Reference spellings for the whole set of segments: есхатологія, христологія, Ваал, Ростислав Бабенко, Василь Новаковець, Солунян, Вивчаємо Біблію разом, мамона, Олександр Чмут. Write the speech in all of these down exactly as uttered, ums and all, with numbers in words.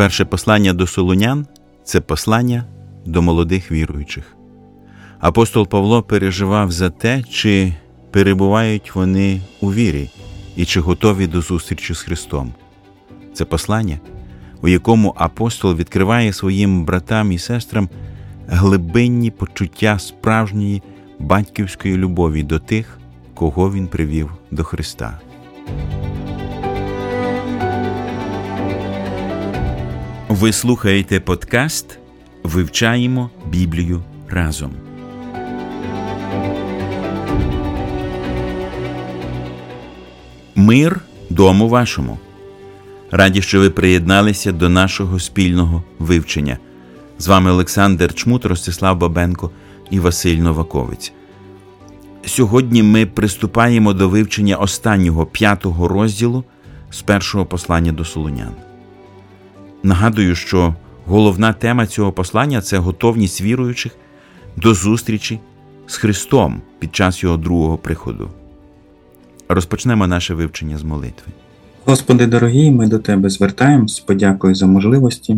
Перше послання до Солунян – це послання до молодих віруючих. Апостол Павло переживав за те, чи перебувають вони у вірі і чи готові до зустрічі з Христом. Це послання, у якому апостол відкриває своїм братам і сестрам глибинні почуття справжньої батьківської любові до тих, кого він привів до Христа. Ви слухаєте подкаст «Вивчаємо Біблію разом». Мир дому вашому! Раді, що ви приєдналися до нашого спільного вивчення. З вами Олександр Чмут, Ростислав Бабенко і Василь Новаковець. Сьогодні ми приступаємо до вивчення останнього, п'ятого розділу з першого послання до Солунян. Нагадую, що головна тема цього послання – це готовність віруючих до зустрічі з Христом під час Його другого приходу. Розпочнемо наше вивчення з молитви. Господи дорогий, ми до Тебе звертаємось, подякую за можливості,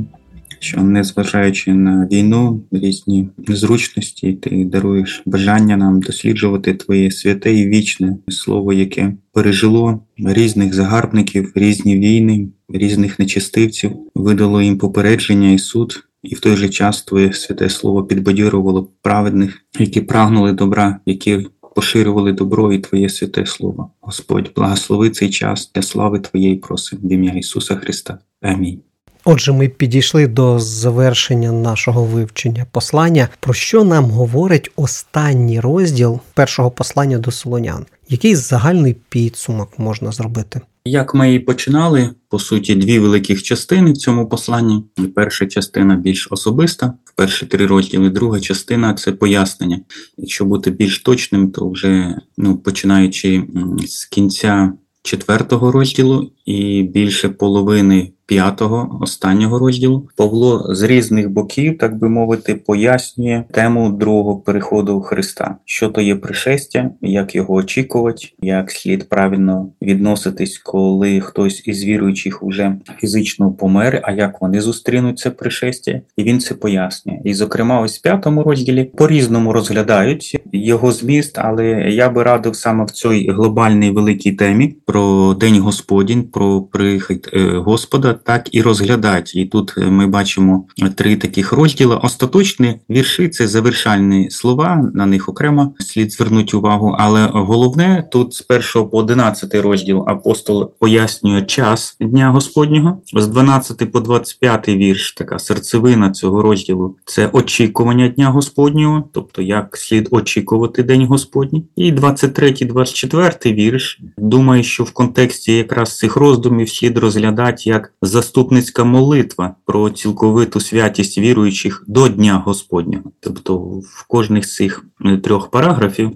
що незважаючи на війну, різні незручності, Ти даруєш бажання нам досліджувати Твоє святе і вічне слово, яке пережило різних загарбників, різні війни, різних нечистивців, видало їм попередження і суд, і в той же час Твоє святе слово підбадьорувало праведних, які прагнули добра, які поширювали добро і Твоє святе слово. Господь, благослови цей час для слави Твоєї, просим в ім'я Ісуса Христа. Амінь. Отже, ми підійшли до завершення нашого вивчення послання. Про що нам говорить останній розділ першого послання до Солунян? Який загальний підсумок можна зробити? Як ми і починали, по суті, дві великих частини в цьому посланні. Перша частина більш особиста, перші три розділи, друга частина – це пояснення. Якщо бути більш точним, то вже ну, починаючи з кінця четвертого розділу і більше половини п'ятого, останнього розділу, Павло з різних боків, так би мовити, пояснює тему другого приходу Христа. Що то є пришестя, як його очікувати, як слід правильно відноситись, коли хтось із віруючих уже фізично помер, а як вони зустрінуть це пришестя, і він це пояснює. І, зокрема, ось в п'ятому розділі по-різному розглядають його зміст, але я би радив саме в цій глобальній великій темі про День Господень, про прихід Господа, так і розглядати. І тут ми бачимо три таких розділи. Остаточні вірші – це завершальні слова, на них окремо слід звернути увагу. Але головне, тут з першого по одинадцятий розділ апостол пояснює час Дня Господнього. З дванадцятий по двадцять п'ятий вірш, така серцевина цього розділу – це очікування Дня Господнього, тобто як слід очікувати День Господній. І двадцять третій двадцять четвертий вірш, думаю, що в контексті якраз цих роздумів слід розглядати як заступницька молитва про цілковиту святість віруючих до Дня Господнього. Тобто в кожних з цих трьох параграфів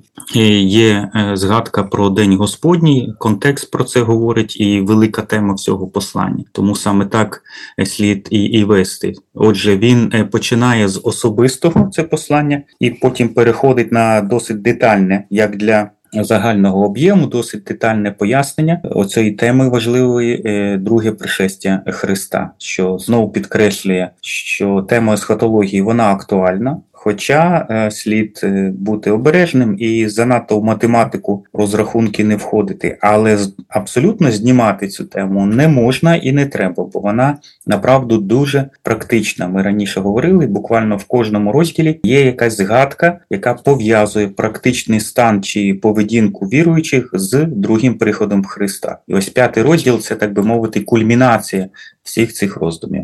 є згадка про День Господній, контекст про це говорить і велика тема всього послання. Тому саме так слід і, і вести. Отже, він починає з особистого це послання і потім переходить на досить детальне, як для загального об'єму, досить детальне пояснення оцієї теми важливої друге пришестя Христа, що знову підкреслює, що тема есхатології, вона актуальна, хоча слід бути обережним і занадто в математику розрахунки не входити. Але абсолютно знімати цю тему не можна і не треба, бо вона, направду, дуже практична. Ми раніше говорили, буквально в кожному розділі є якась згадка, яка пов'язує практичний стан чи поведінку віруючих з другим приходом Христа. І ось п'ятий розділ – це, так би мовити, кульмінація всіх цих роздумів.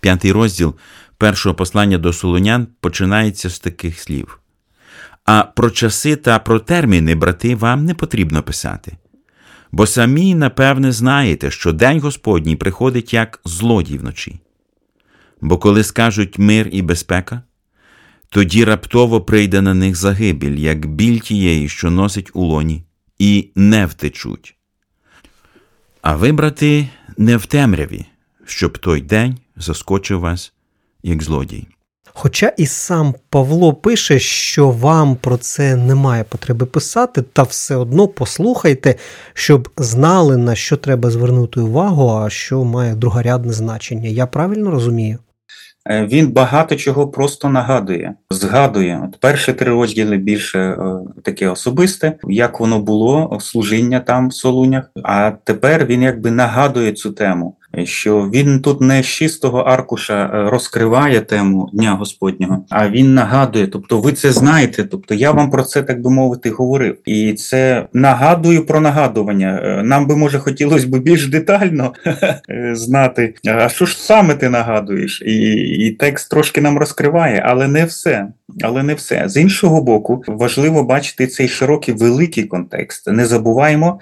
П'ятий розділ першого послання до Солунян починається з таких слів. А про часи та про терміни, брати, вам не потрібно писати. Бо самі, напевне, знаєте, що День Господній приходить як злодій вночі. Бо коли скажуть мир і безпека, тоді раптово прийде на них загибель, як біль тієї, що носить у лоні, і не втечуть. А ви, брати, не в темряві, щоб той день заскочив вас, як злодій. Хоча і сам Павло пише, що вам про це немає потреби писати, та все одно послухайте, щоб знали, на що треба звернути увагу, а що має другорядне значення. Я правильно розумію? Він багато чого просто нагадує, згадує. От перші три розділи більше е, таке особисте, як воно було, служіння там в Солунях. А тепер він якби нагадує цю тему, що він тут не з чистого аркуша розкриває тему Дня Господнього, а він нагадує, тобто ви це знаєте, тобто я вам про це, так би мовити, говорив. І це нагадую про нагадування. Нам би, може, хотілося б більш детально знати, а що ж саме ти нагадуєш? І І текст трошки нам розкриває, але не все. Але не все. З іншого боку, важливо бачити цей широкий, великий контекст. Не забуваємо,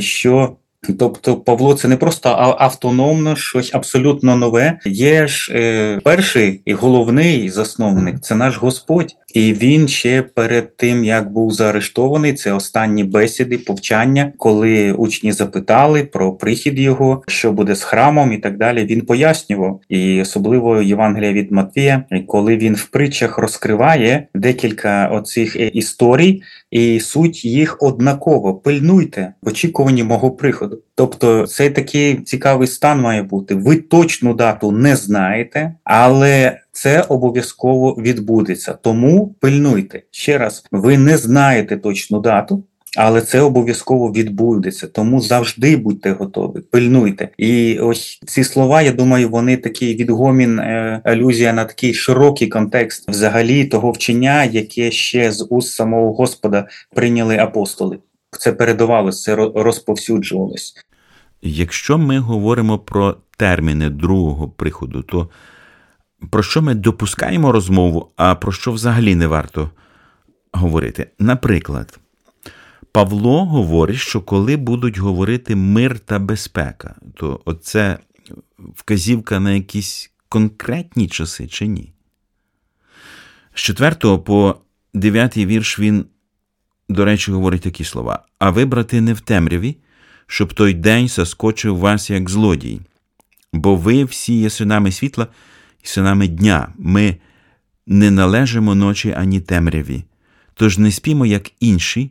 що тобто Павло це не просто автономно, щось абсолютно нове. Є ж е, перший і головний засновник – це наш Господь. І він ще перед тим, як був заарештований, це останні бесіди, повчання, коли учні запитали про прихід його, що буде з храмом і так далі, він пояснював. І особливо Євангелія від Матвія, коли він в притчах розкриває декілька оцих історій, і суть їх однаково. Пильнуйте в очікуванні мого приходу. Тобто це такий цікавий стан має бути. Ви точну дату не знаєте, але це обов'язково відбудеться. Тому пильнуйте. Ще раз, ви не знаєте точну дату, але це обов'язково відбудеться. Тому завжди будьте готові, пильнуйте. І ось ці слова, я думаю, вони такий відгомін, е, алюзія на такий широкий контекст взагалі того вчення, яке ще з уст самого Господа прийняли апостоли. Це передавалося, це розповсюджувалось. Якщо ми говоримо про терміни другого приходу, то про що ми допускаємо розмову, а про що взагалі не варто говорити? Наприклад, Павло говорить, що коли будуть говорити мир та безпека, то оце вказівка на якісь конкретні часи чи ні? З четвертого по дев'ятий вірш він, до речі, говорить такі слова. «А ви, брати, не в темряві, щоб той день соскочив вас, як злодій, бо ви всі є синами світла і синами дня. Ми не належимо ночі ані темряві. Тож не спімо, як інші,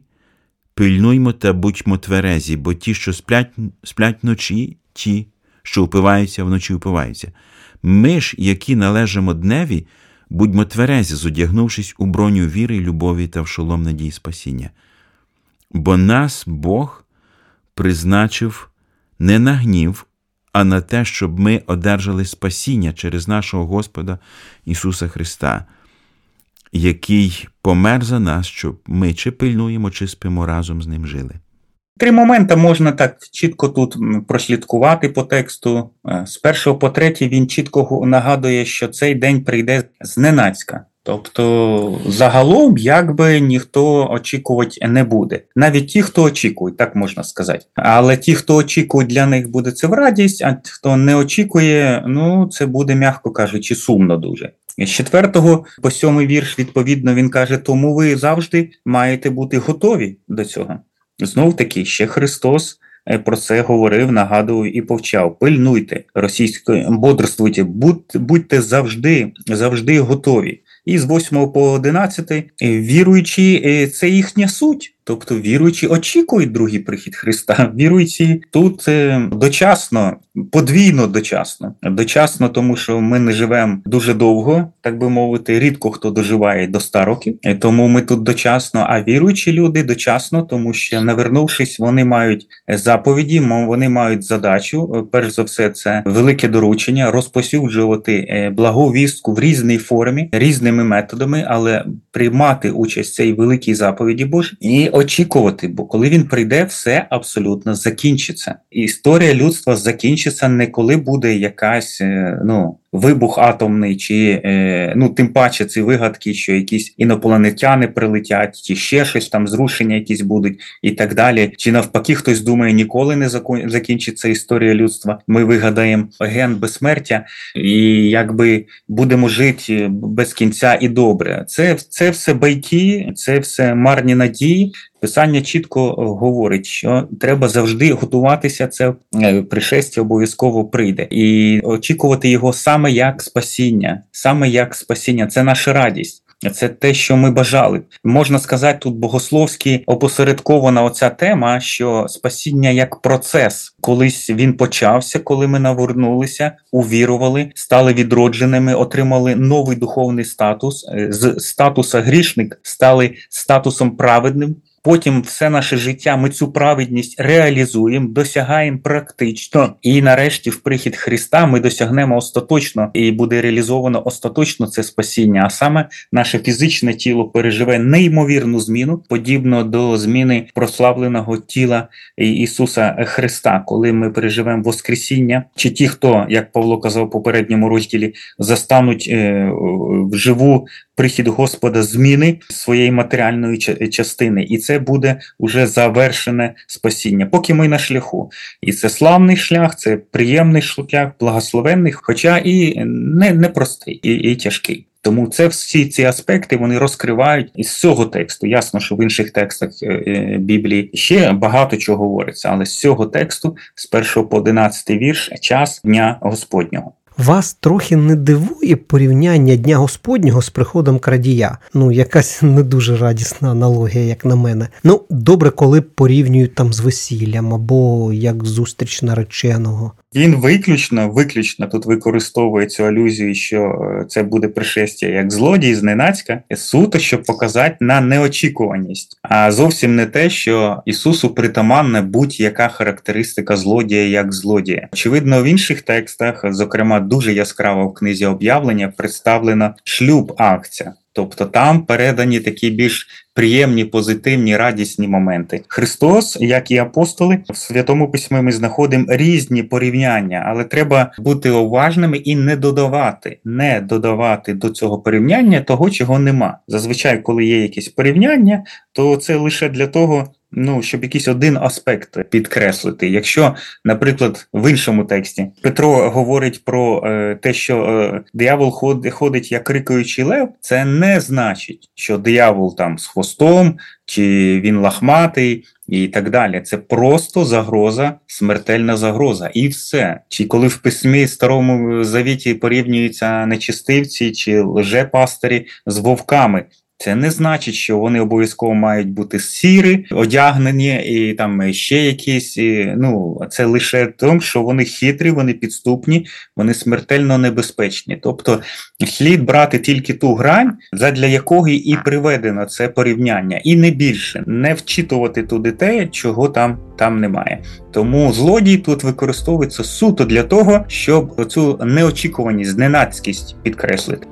пильнуймо та будьмо тверезі, бо ті, що сплять, сплять ночі, ті, що впиваються, вночі впиваються. Ми ж, які належимо дневі, будьмо тверезі, зодягнувшись у броню віри, любові та в шолом надії спасіння. Бо нас Бог призначив не на гнів, а на те, щоб ми одержали спасіння через нашого Господа Ісуса Христа, який помер за нас, щоб ми чи пильнуємо, чи спимо разом з ним жили». Три моменти можна так чітко тут прослідкувати по тексту. З першого по третій він чітко нагадує, що цей день прийде зненацька. Тобто загалом якби ніхто очікувати не буде. Навіть ті, хто очікують, так можна сказати. Але ті, хто очікують, для них буде це в радість, а хто не очікує, ну це буде, м'яко кажучи, сумно дуже. З четвертого по сьомий вірш, відповідно, він каже, тому ви завжди маєте бути готові до цього. Знов таки, ще Христос про це говорив, нагадував і повчав. Пильнуйте російською, бодрствуйте, будь, будьте завжди, завжди готові. І з восьмого по одинадцятий віруючі, це їхня суть. Тобто віруючі очікують другий прихід Христа. Віруючі тут дочасно, подвійно дочасно. Дочасно, тому що ми не живемо дуже довго, так би мовити, рідко хто доживає до ста років. Тому ми тут дочасно, а віруючі люди дочасно, тому що, навернувшись, вони мають заповіді, вони мають задачу. Перш за все, це велике доручення розповсюджувати благовістку в різній формі, різними методами, але приймати участь в цій великій заповіді Божій і очікувати, бо коли він прийде, все абсолютно закінчиться. Історія людства закінчиться не коли буде якась, ну, вибух атомний, чи, ну, тим паче ці вигадки, що якісь інопланетяни прилетять, чи ще щось там, зрушення якісь будуть і так далі. Чи навпаки хтось думає, ніколи не закінчиться історія людства. Ми вигадаємо ген безсмертя і якби будемо жити без кінця і добре. Це, це все байки, це все марні надії, Писання чітко говорить, що треба завжди готуватися, це пришестя обов'язково прийде. І очікувати його саме як спасіння. Саме як спасіння. Це наша радість. Це те, що ми бажали. Можна сказати, тут богословськи опосередкована оця тема, що спасіння як процес. Колись він почався, коли ми навернулися, увірували, стали відродженими, отримали новий духовний статус. З статуса грішник стали статусом праведним. Потім все наше життя ми цю праведність реалізуємо, досягаємо практично. І нарешті в прихід Христа ми досягнемо остаточно і буде реалізовано остаточно це спасіння. А саме наше фізичне тіло переживе неймовірну зміну, подібно до зміни прославленого тіла Ісуса Христа. Коли ми переживемо воскресіння, чи ті, хто, як Павло казав в попередньому розділі, застануть е, вживу прихід Господа зміни своєї матеріальної частини. І це буде уже завершене спасіння. Поки ми на шляху. І це славний шлях, це приємний шлях, благословенний, хоча і не, не простий, і, і тяжкий. Тому це всі ці аспекти вони розкривають із цього тексту. Ясно, що в інших текстах Біблії ще багато чого говориться, але з цього тексту, з першого по одинадцятий вірш, час Дня Господнього. Вас трохи не дивує порівняння Дня Господнього з приходом крадія? Ну, якась не дуже радісна аналогія, як на мене. Ну, добре, коли порівнюють там з весіллям або як зустріч нареченого. Він виключно, виключно тут використовує цю алюзію, що це буде пришестя як злодій, зненацька, суто, щоб показати на неочікуваність. А зовсім не те, що Ісусу притаманна будь-яка характеристика злодія як злодія. Очевидно, в інших текстах, зокрема, дуже яскраво в книзі «Об'явлення» представлена шлюб-акція. Тобто там передані такі більш приємні, позитивні, радісні моменти. Христос, як і апостоли, в Святому Письмі ми знаходимо різні порівняння, але треба бути уважними і не додавати, не додавати до цього порівняння того, чого нема. Зазвичай, коли є якісь порівняння, то це лише для того, ну, щоб якийсь один аспект підкреслити. Якщо, наприклад, в іншому тексті Петро говорить про е, те, що е, диявол ходить, ходить як рикаючий лев, це не значить, що диявол там з хвостом, чи він лахматий і так далі. Це просто загроза, смертельна загроза. І все. Чи коли в Письмі Старому Завіті порівнюються нечистивці чи лжепастирі з вовками, це не значить, що вони обов'язково мають бути сірі, одягнені і там ще якісь. І, ну, це лише тому, що вони хитрі, вони підступні, вони смертельно небезпечні. Тобто слід брати тільки ту грань, задля якої і приведено це порівняння. І не більше. Не вчитувати туди те, чого там, там немає. Тому злодій тут використовується суто для того, щоб цю неочікуваність, зненацькість підкреслити.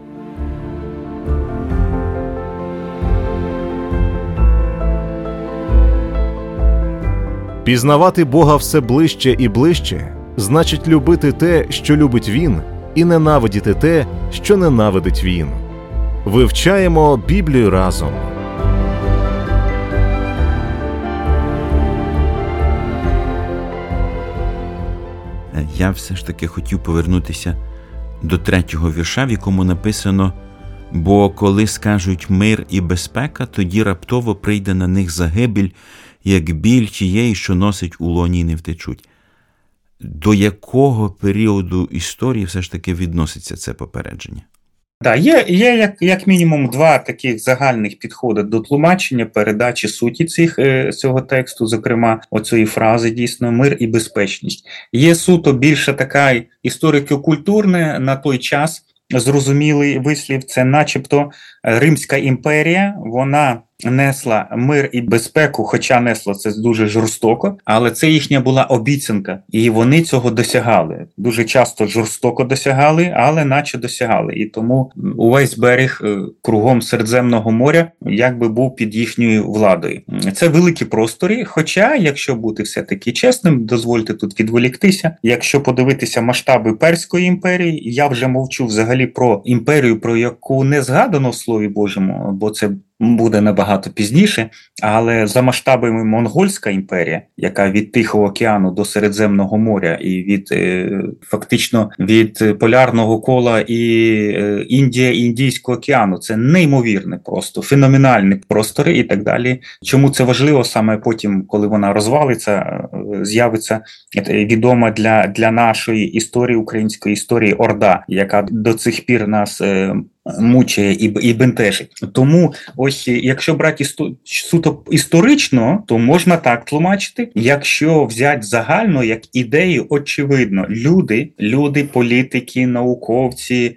Пізнавати Бога все ближче і ближче – значить любити те, що любить Він, і ненавидіти те, що ненавидить Він. Вивчаємо Біблію разом. Я все ж таки хотів повернутися до третього вірша, в якому написано: «Бо коли скажуть мир і безпека, тоді раптово прийде на них загибель, як біль тієї, що носить у лоні, не втечуть». До якого періоду історії все ж таки відноситься це попередження? Так, є, є як, як мінімум два таких загальних підходи до тлумачення, передачі суті цих, цього тексту, зокрема, оцієї фрази дійсно «мир і безпечність». Є суто більше така історико-культурне на той час зрозумілий вислів – це начебто Римська імперія, вона несла мир і безпеку, хоча несла це дуже жорстоко, але це їхня була обіцянка, і вони цього досягали. Дуже часто жорстоко досягали, але наче досягали. І тому увесь берег кругом Середземного моря якби був під їхньою владою. Це великі простори, хоча, якщо бути все-таки чесним, дозвольте тут відволіктися, якщо подивитися масштаби Перської імперії, я вже мовчу взагалі про імперію, про яку не згадано в Слові Божому, бо це буде набагато пізніше, але за масштабами Монгольська імперія, яка від Тихого океану до Середземного моря і від фактично від полярного кола і Індія, Індійського океану, це неймовірне просто, феноменальні простори і так далі. Чому це важливо саме потім, коли вона розвалиться, з'явиться відома для, для нашої історії, української історії Орда, яка до цих пір нас мучає і, і бентежить. Тому ось, якщо брати істо, суто історично, то можна так тлумачити. Якщо взяти загально, як ідею, очевидно, люди, люди, політики, науковці,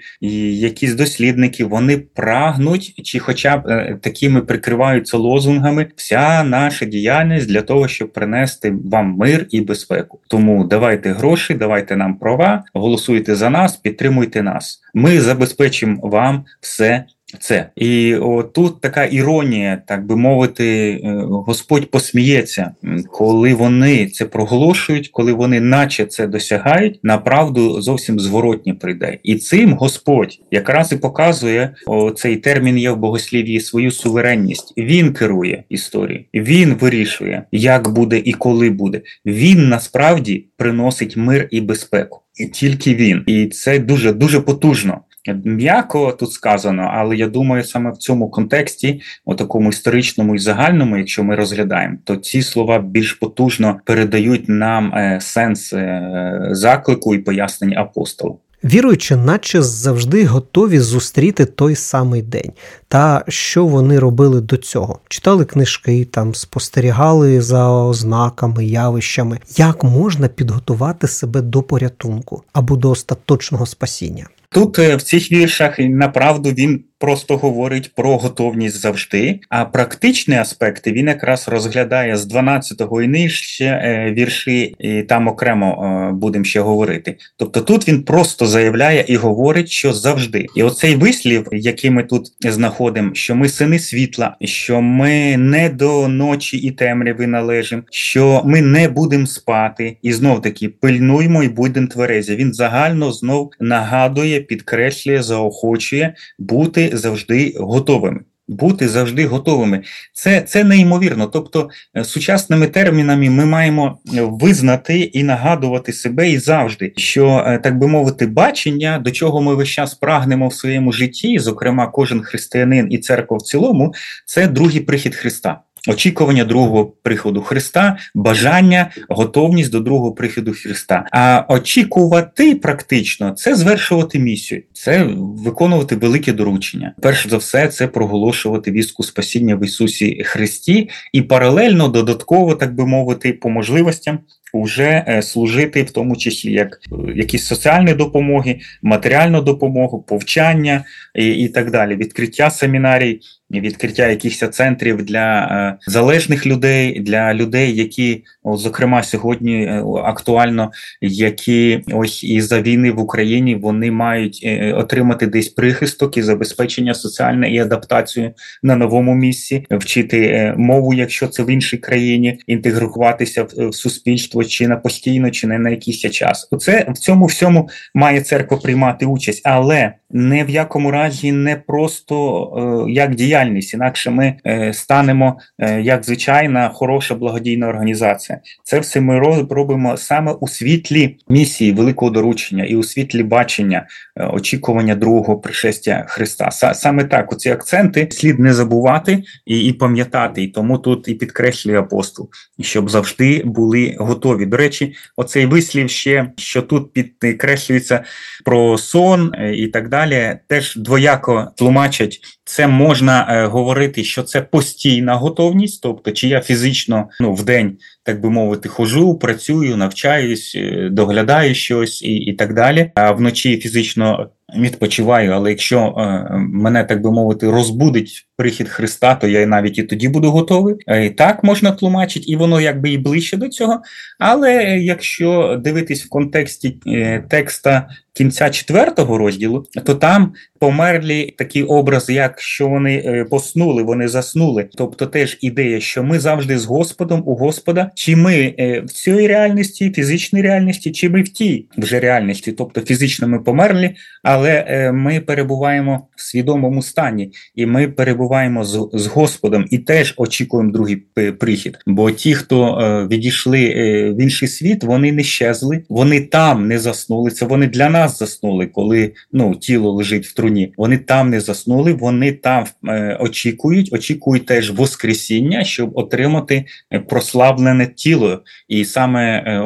якісь дослідники, вони прагнуть, чи хоча б е, такими прикриваються лозунгами, вся наша діяльність для того, щоб принести вам мир і безпеку. Тому давайте гроші, давайте нам права, голосуйте за нас, підтримуйте нас. Ми забезпечимо вам все це. І отут така іронія, так би мовити, Господь посміється, коли вони це проголошують, коли вони наче це досягають, направду зовсім зворотні прийде. І цим Господь якраз і показує, о, цей термін є в богослів'ї, свою суверенність. Він керує історією, він вирішує, як буде і коли буде. Він насправді приносить мир і безпеку. І тільки він. І це дуже-дуже потужно. М'яко тут сказано, але я думаю, саме в цьому контексті, у такому історичному і загальному, якщо ми розглядаємо, то ці слова більш потужно передають нам е, сенс е, заклику і пояснень апостола. Віруючи, наче завжди готові зустріти той самий день. Та що вони робили до цього? Читали книжки, там спостерігали за ознаками, явищами. Як можна підготувати себе до порятунку або до остаточного спасіння? Тут в цих віршах, направду, він просто говорить про готовність завжди, а практичні аспекти він якраз розглядає з дванадцятого і нижче вірші, і там окремо будемо ще говорити. Тобто тут він просто заявляє і говорить, що завжди. І оцей вислів, який ми тут знаходимо, що ми сини світла, що ми не до ночі і темряви належимо, що ми не будемо спати, і знов-таки пильнуймо і будемо тверезі. Він загально знов нагадує, підкреслює, заохочує бути завжди готовими. Бути завжди готовими. Це, це неймовірно. Тобто, сучасними термінами ми маємо визнати і нагадувати себе і завжди, що, так би мовити, бачення, до чого ми весь час прагнемо в своєму житті, зокрема, кожен християнин і церква в цілому, це другий прихід Христа. Очікування другого приходу Христа, бажання, готовність до другого приходу Христа. А очікувати практично – це звершувати місію, це виконувати велике доручення. Перш за все, це проголошувати вістку спасіння в Ісусі Христі і паралельно, додатково, так би мовити, по можливостям, вже служити в тому числі як якісь соціальні допомоги, матеріальну допомогу, повчання і, і так далі, відкриття семінарій, відкриття якихось центрів для е, залежних людей, для людей, які, от, зокрема, сьогодні е, актуально, які ось із-за війни в Україні, вони мають е, отримати десь прихисток і забезпечення соціальне, і адаптацію на новому місці, вчити е, мову, якщо це в іншій країні, інтегруватися в, в суспільство, чи на постійно, чи не на якийсь час. Оце в цьому всьому має церква приймати участь, але не в якому разі не просто е, як діяльність, інакше ми е, станемо, е, як звичайна, хороша благодійна організація. Це все ми робимо саме у світлі місії великого доручення і у світлі бачення, е, очікування другого пришестя Христа. С- саме так, оці акценти слід не забувати і, і пам'ятати. І тому тут і підкреслює апостол, щоб завжди були готові. До речі, оцей вислів ще, що тут підкреслюється про сон і так далі, теж двояко тлумачать. Це можна е, говорити, що це постійна готовність, тобто чи я фізично, ну, в день, так би мовити, хожу, працюю, навчаюсь, доглядаю щось і, і так далі, а вночі фізично відпочиваю, але якщо е, мене, так би мовити, розбудить прихід Христа, то я навіть і тоді буду готовий. І так можна тлумачити, і воно якби і ближче до цього, але якщо дивитись в контексті е, текста, кінця четвертого розділу, то там померлі такий образ, як що вони поснули, вони заснули. Тобто теж ідея, що ми завжди з Господом, у Господа, чи ми в цій реальності, фізичній реальності, чи ми в тій вже реальності. Тобто фізично ми померлі, але ми перебуваємо в свідомому стані, і ми перебуваємо з, з Господом, і теж очікуємо другий прихід. Бо ті, хто відійшли в інший світ, вони не щезли, вони там не заснули, це вони для нас заснули, коли ну, тіло лежить в трубі. Ні, вони там не заснули, вони там е, очікують, очікують теж воскресіння, щоб отримати прославлене тіло. І саме е,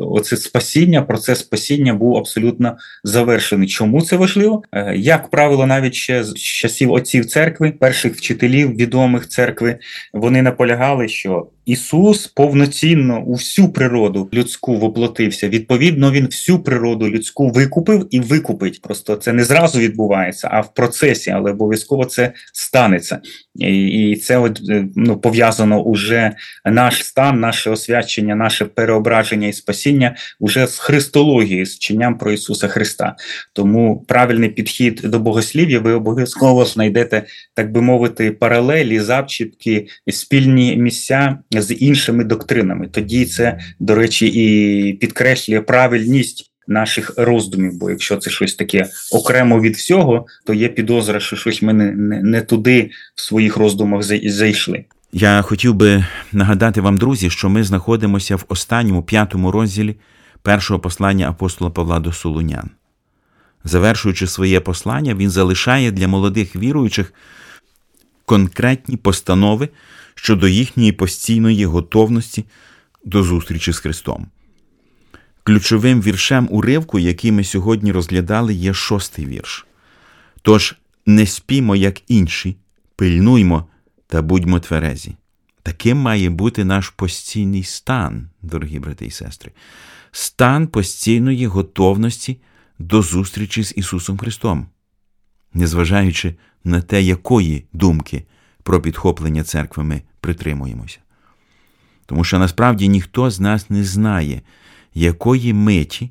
оце спасіння, процес спасіння був абсолютно завершений. Чому це важливо? Е, як правило, навіть ще з часів отців церкви, перших вчителів відомих церкви, вони наполягали, що Ісус повноцінно у всю природу людську воплотився. Відповідно, Він всю природу людську викупив і викупить. Просто це не зразу відбувається, а в процесі, але обов'язково це станеться. І це от, ну, пов'язано уже наш стан, наше освячення, наше переображення і спасіння уже з христологією, з вченням про Ісуса Христа. Тому правильний підхід до богослів'я ви обов'язково знайдете, так би мовити, паралелі, зачіпки, спільні місця з іншими доктринами. Тоді це, до речі, і підкреслює правильність наших роздумів, бо якщо це щось таке окремо від всього, то є підозра, що щось ми не, не, не туди в своїх роздумах зайшли. Я хотів би нагадати вам, друзі, що ми знаходимося в останньому, п'ятому розділі першого послання апостола Павла до Солунян. Завершуючи своє послання, він залишає для молодих віруючих конкретні постанови щодо їхньої постійної готовності до зустрічі з Христом. Ключовим віршем уривку, який ми сьогодні розглядали, є шостий вірш. Тож, не спімо, як інші, пильнуймо та будьмо тверезі. Таким має бути наш постійний стан, дорогі брати і сестри. Стан постійної готовності до зустрічі з Ісусом Христом, незважаючи на те, якої думки про підхоплення церкви ми притримуємося. Тому що насправді ніхто з нас не знає, якої миті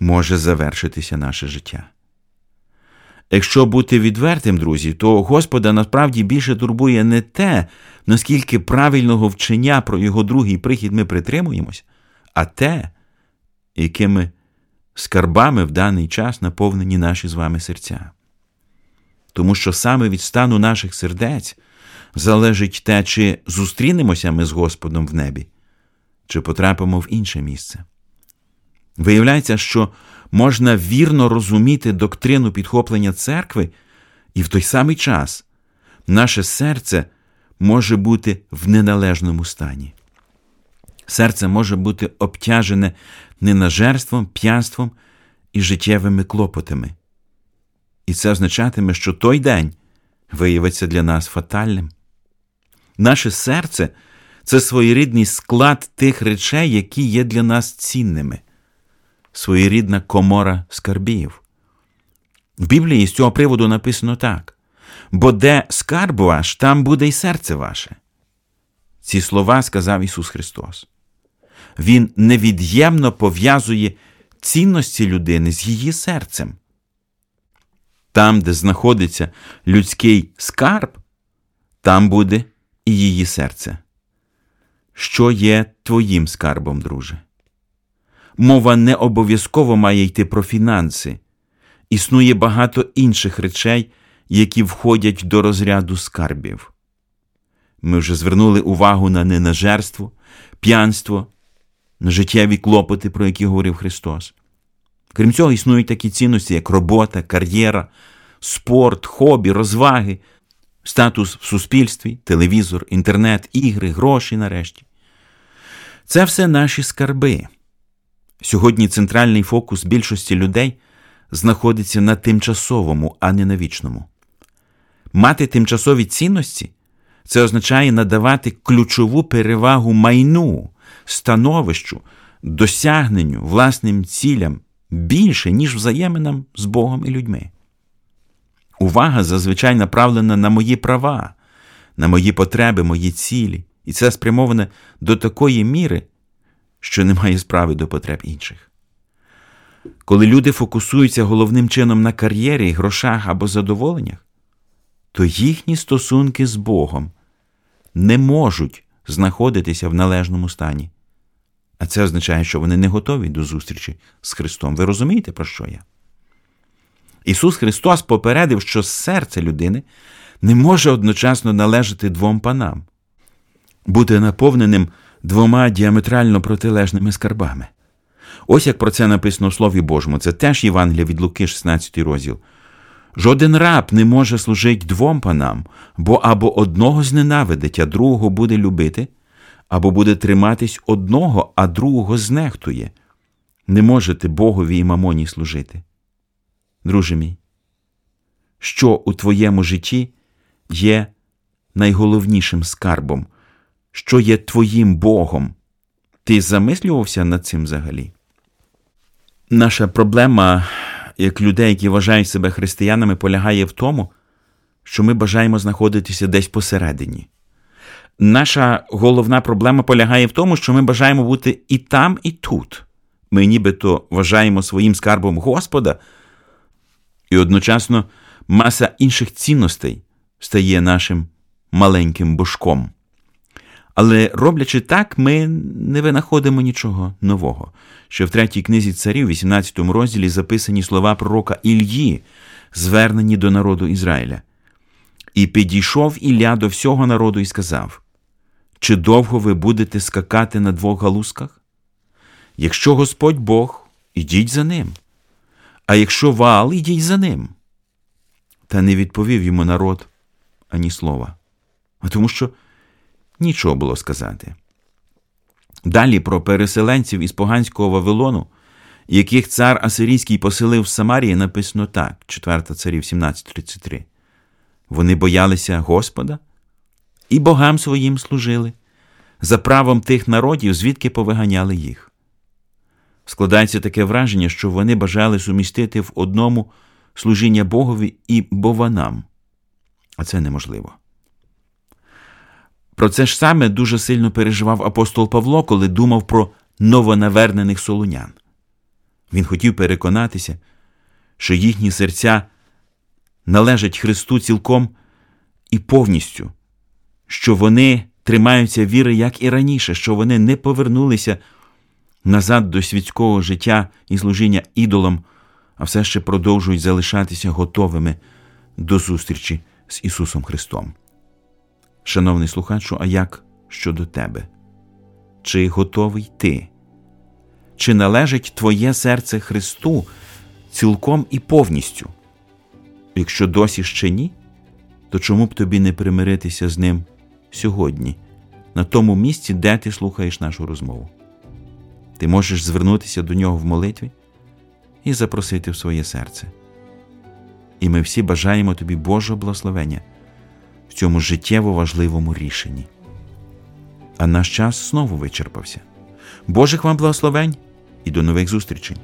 може завершитися наше життя. Якщо бути відвертим, друзі, то Господа насправді більше турбує не те, наскільки правильного вчення про Його другий прихід ми притримуємося, а те, якими скарбами в даний час наповнені наші з вами серця. Тому що саме від стану наших сердець залежить те, чи зустрінемося ми з Господом в небі, чи потрапимо в інше місце. Виявляється, що можна вірно розуміти доктрину підхоплення церкви, і в той самий час наше серце може бути в неналежному стані. Серце може бути обтяжене ненажерством, п'янством і життєвими клопотами. І це означатиме, що той день виявиться для нас фатальним. Наше серце – це своєрідний склад тих речей, які є для нас цінними. Своєрідна комора скарбів. В Біблії з цього приводу написано так. «Бо де скарб ваш, там буде й серце ваше». Ці слова сказав Ісус Христос. Він невід'ємно пов'язує цінності людини з її серцем. Там, де знаходиться людський скарб, там буде і її серце. Що є твоїм скарбом, друже? Мова не обов'язково має йти про фінанси. Існує багато інших речей, які входять до розряду скарбів. Ми вже звернули увагу на ненажерство, п'янство, на життєві клопоти, про які говорив Христос. Крім цього, існують такі цінності, як робота, кар'єра, спорт, хобі, розваги, статус в суспільстві, телевізор, інтернет, ігри, гроші нарешті. Це все наші скарби. Сьогодні центральний фокус більшості людей знаходиться на тимчасовому, а не на вічному. Мати тимчасові цінності – це означає надавати ключову перевагу майну, становищу, досягненню, власним цілям більше, ніж взаєминам з Богом і людьми. Увага зазвичай направлена на мої права, на мої потреби, мої цілі. І це спрямоване до такої міри, що немає справи до потреб інших. коли люди фокусуються головним чином на кар'єрі, грошах або задоволеннях, то їхні стосунки з Богом не можуть знаходитися в належному стані. А це означає, що вони не готові до зустрічі з Христом. Ви розумієте, про що я? Ісус Христос попередив, що серце людини не може одночасно належати двом панам, бути наповненим двома діаметрально протилежними скарбами. Ось як про це написано в Слові Божому, це теж Євангелія від Луки, шістнадцятий розділ. Жоден раб не може служити двом панам, бо або одного зненавидить, а другого буде любити, або буде триматись одного, а другого знехтує. Не можете Богові і мамоні служити. Друже мій, що у твоєму житті є найголовнішим скарбом? Що є твоїм Богом? Ти замислювався над цим взагалі? Наша проблема, як людей, які вважають себе християнами, полягає в тому, що ми бажаємо знаходитися десь посередині. Наша головна проблема полягає в тому, що ми бажаємо бути і там, і тут. Ми нібито вважаємо своїм скарбом Господа, і одночасно маса інших цінностей стає нашим маленьким божком. Але роблячи так, ми не винаходимо нічого нового. Ще в третій книзі царів, вісімнадцятому розділі, записані слова пророка Ільї, звернені до народу Ізраїля. «І підійшов Ілля до всього народу і сказав, чи довго ви будете скакати на двох галузках? Якщо Господь Бог, ідіть за ним. А якщо Ваал, ідіть за ним». Та не відповів йому народ ані слова. А тому що нічого було сказати. Далі про переселенців із поганського Вавилону, яких цар Асирійський поселив в Самарії, написано так, четвертий царів сімнадцять тридцять три. Вони боялися Господа і богам своїм служили, за правом тих народів, звідки повиганяли їх. Складається таке враження, що вони бажали сумістити в одному служіння Богові і бованам. А це неможливо. Про це ж саме дуже сильно переживав апостол Павло, коли думав про новонавернених солунян. Він хотів переконатися, що їхні серця належать Христу цілком і повністю, що вони тримаються віри, як і раніше, що вони не повернулися назад до світського життя і служіння ідолам, а все ще продовжують залишатися готовими до зустрічі з Ісусом Христом. Шановний слухачу, а як щодо тебе? Чи готовий ти? Чи належить твоє серце Христу цілком і повністю? Якщо досі ще ні, то чому б тобі не примиритися з ним сьогодні, на тому місці, де ти слухаєш нашу розмову? Ти можеш звернутися до нього в молитві і запросити в своє серце. І ми всі бажаємо тобі Божого благословення в цьому життєво важливому рішенні. А наш час знову вичерпався. Божих вам благословень і до нових зустрічей!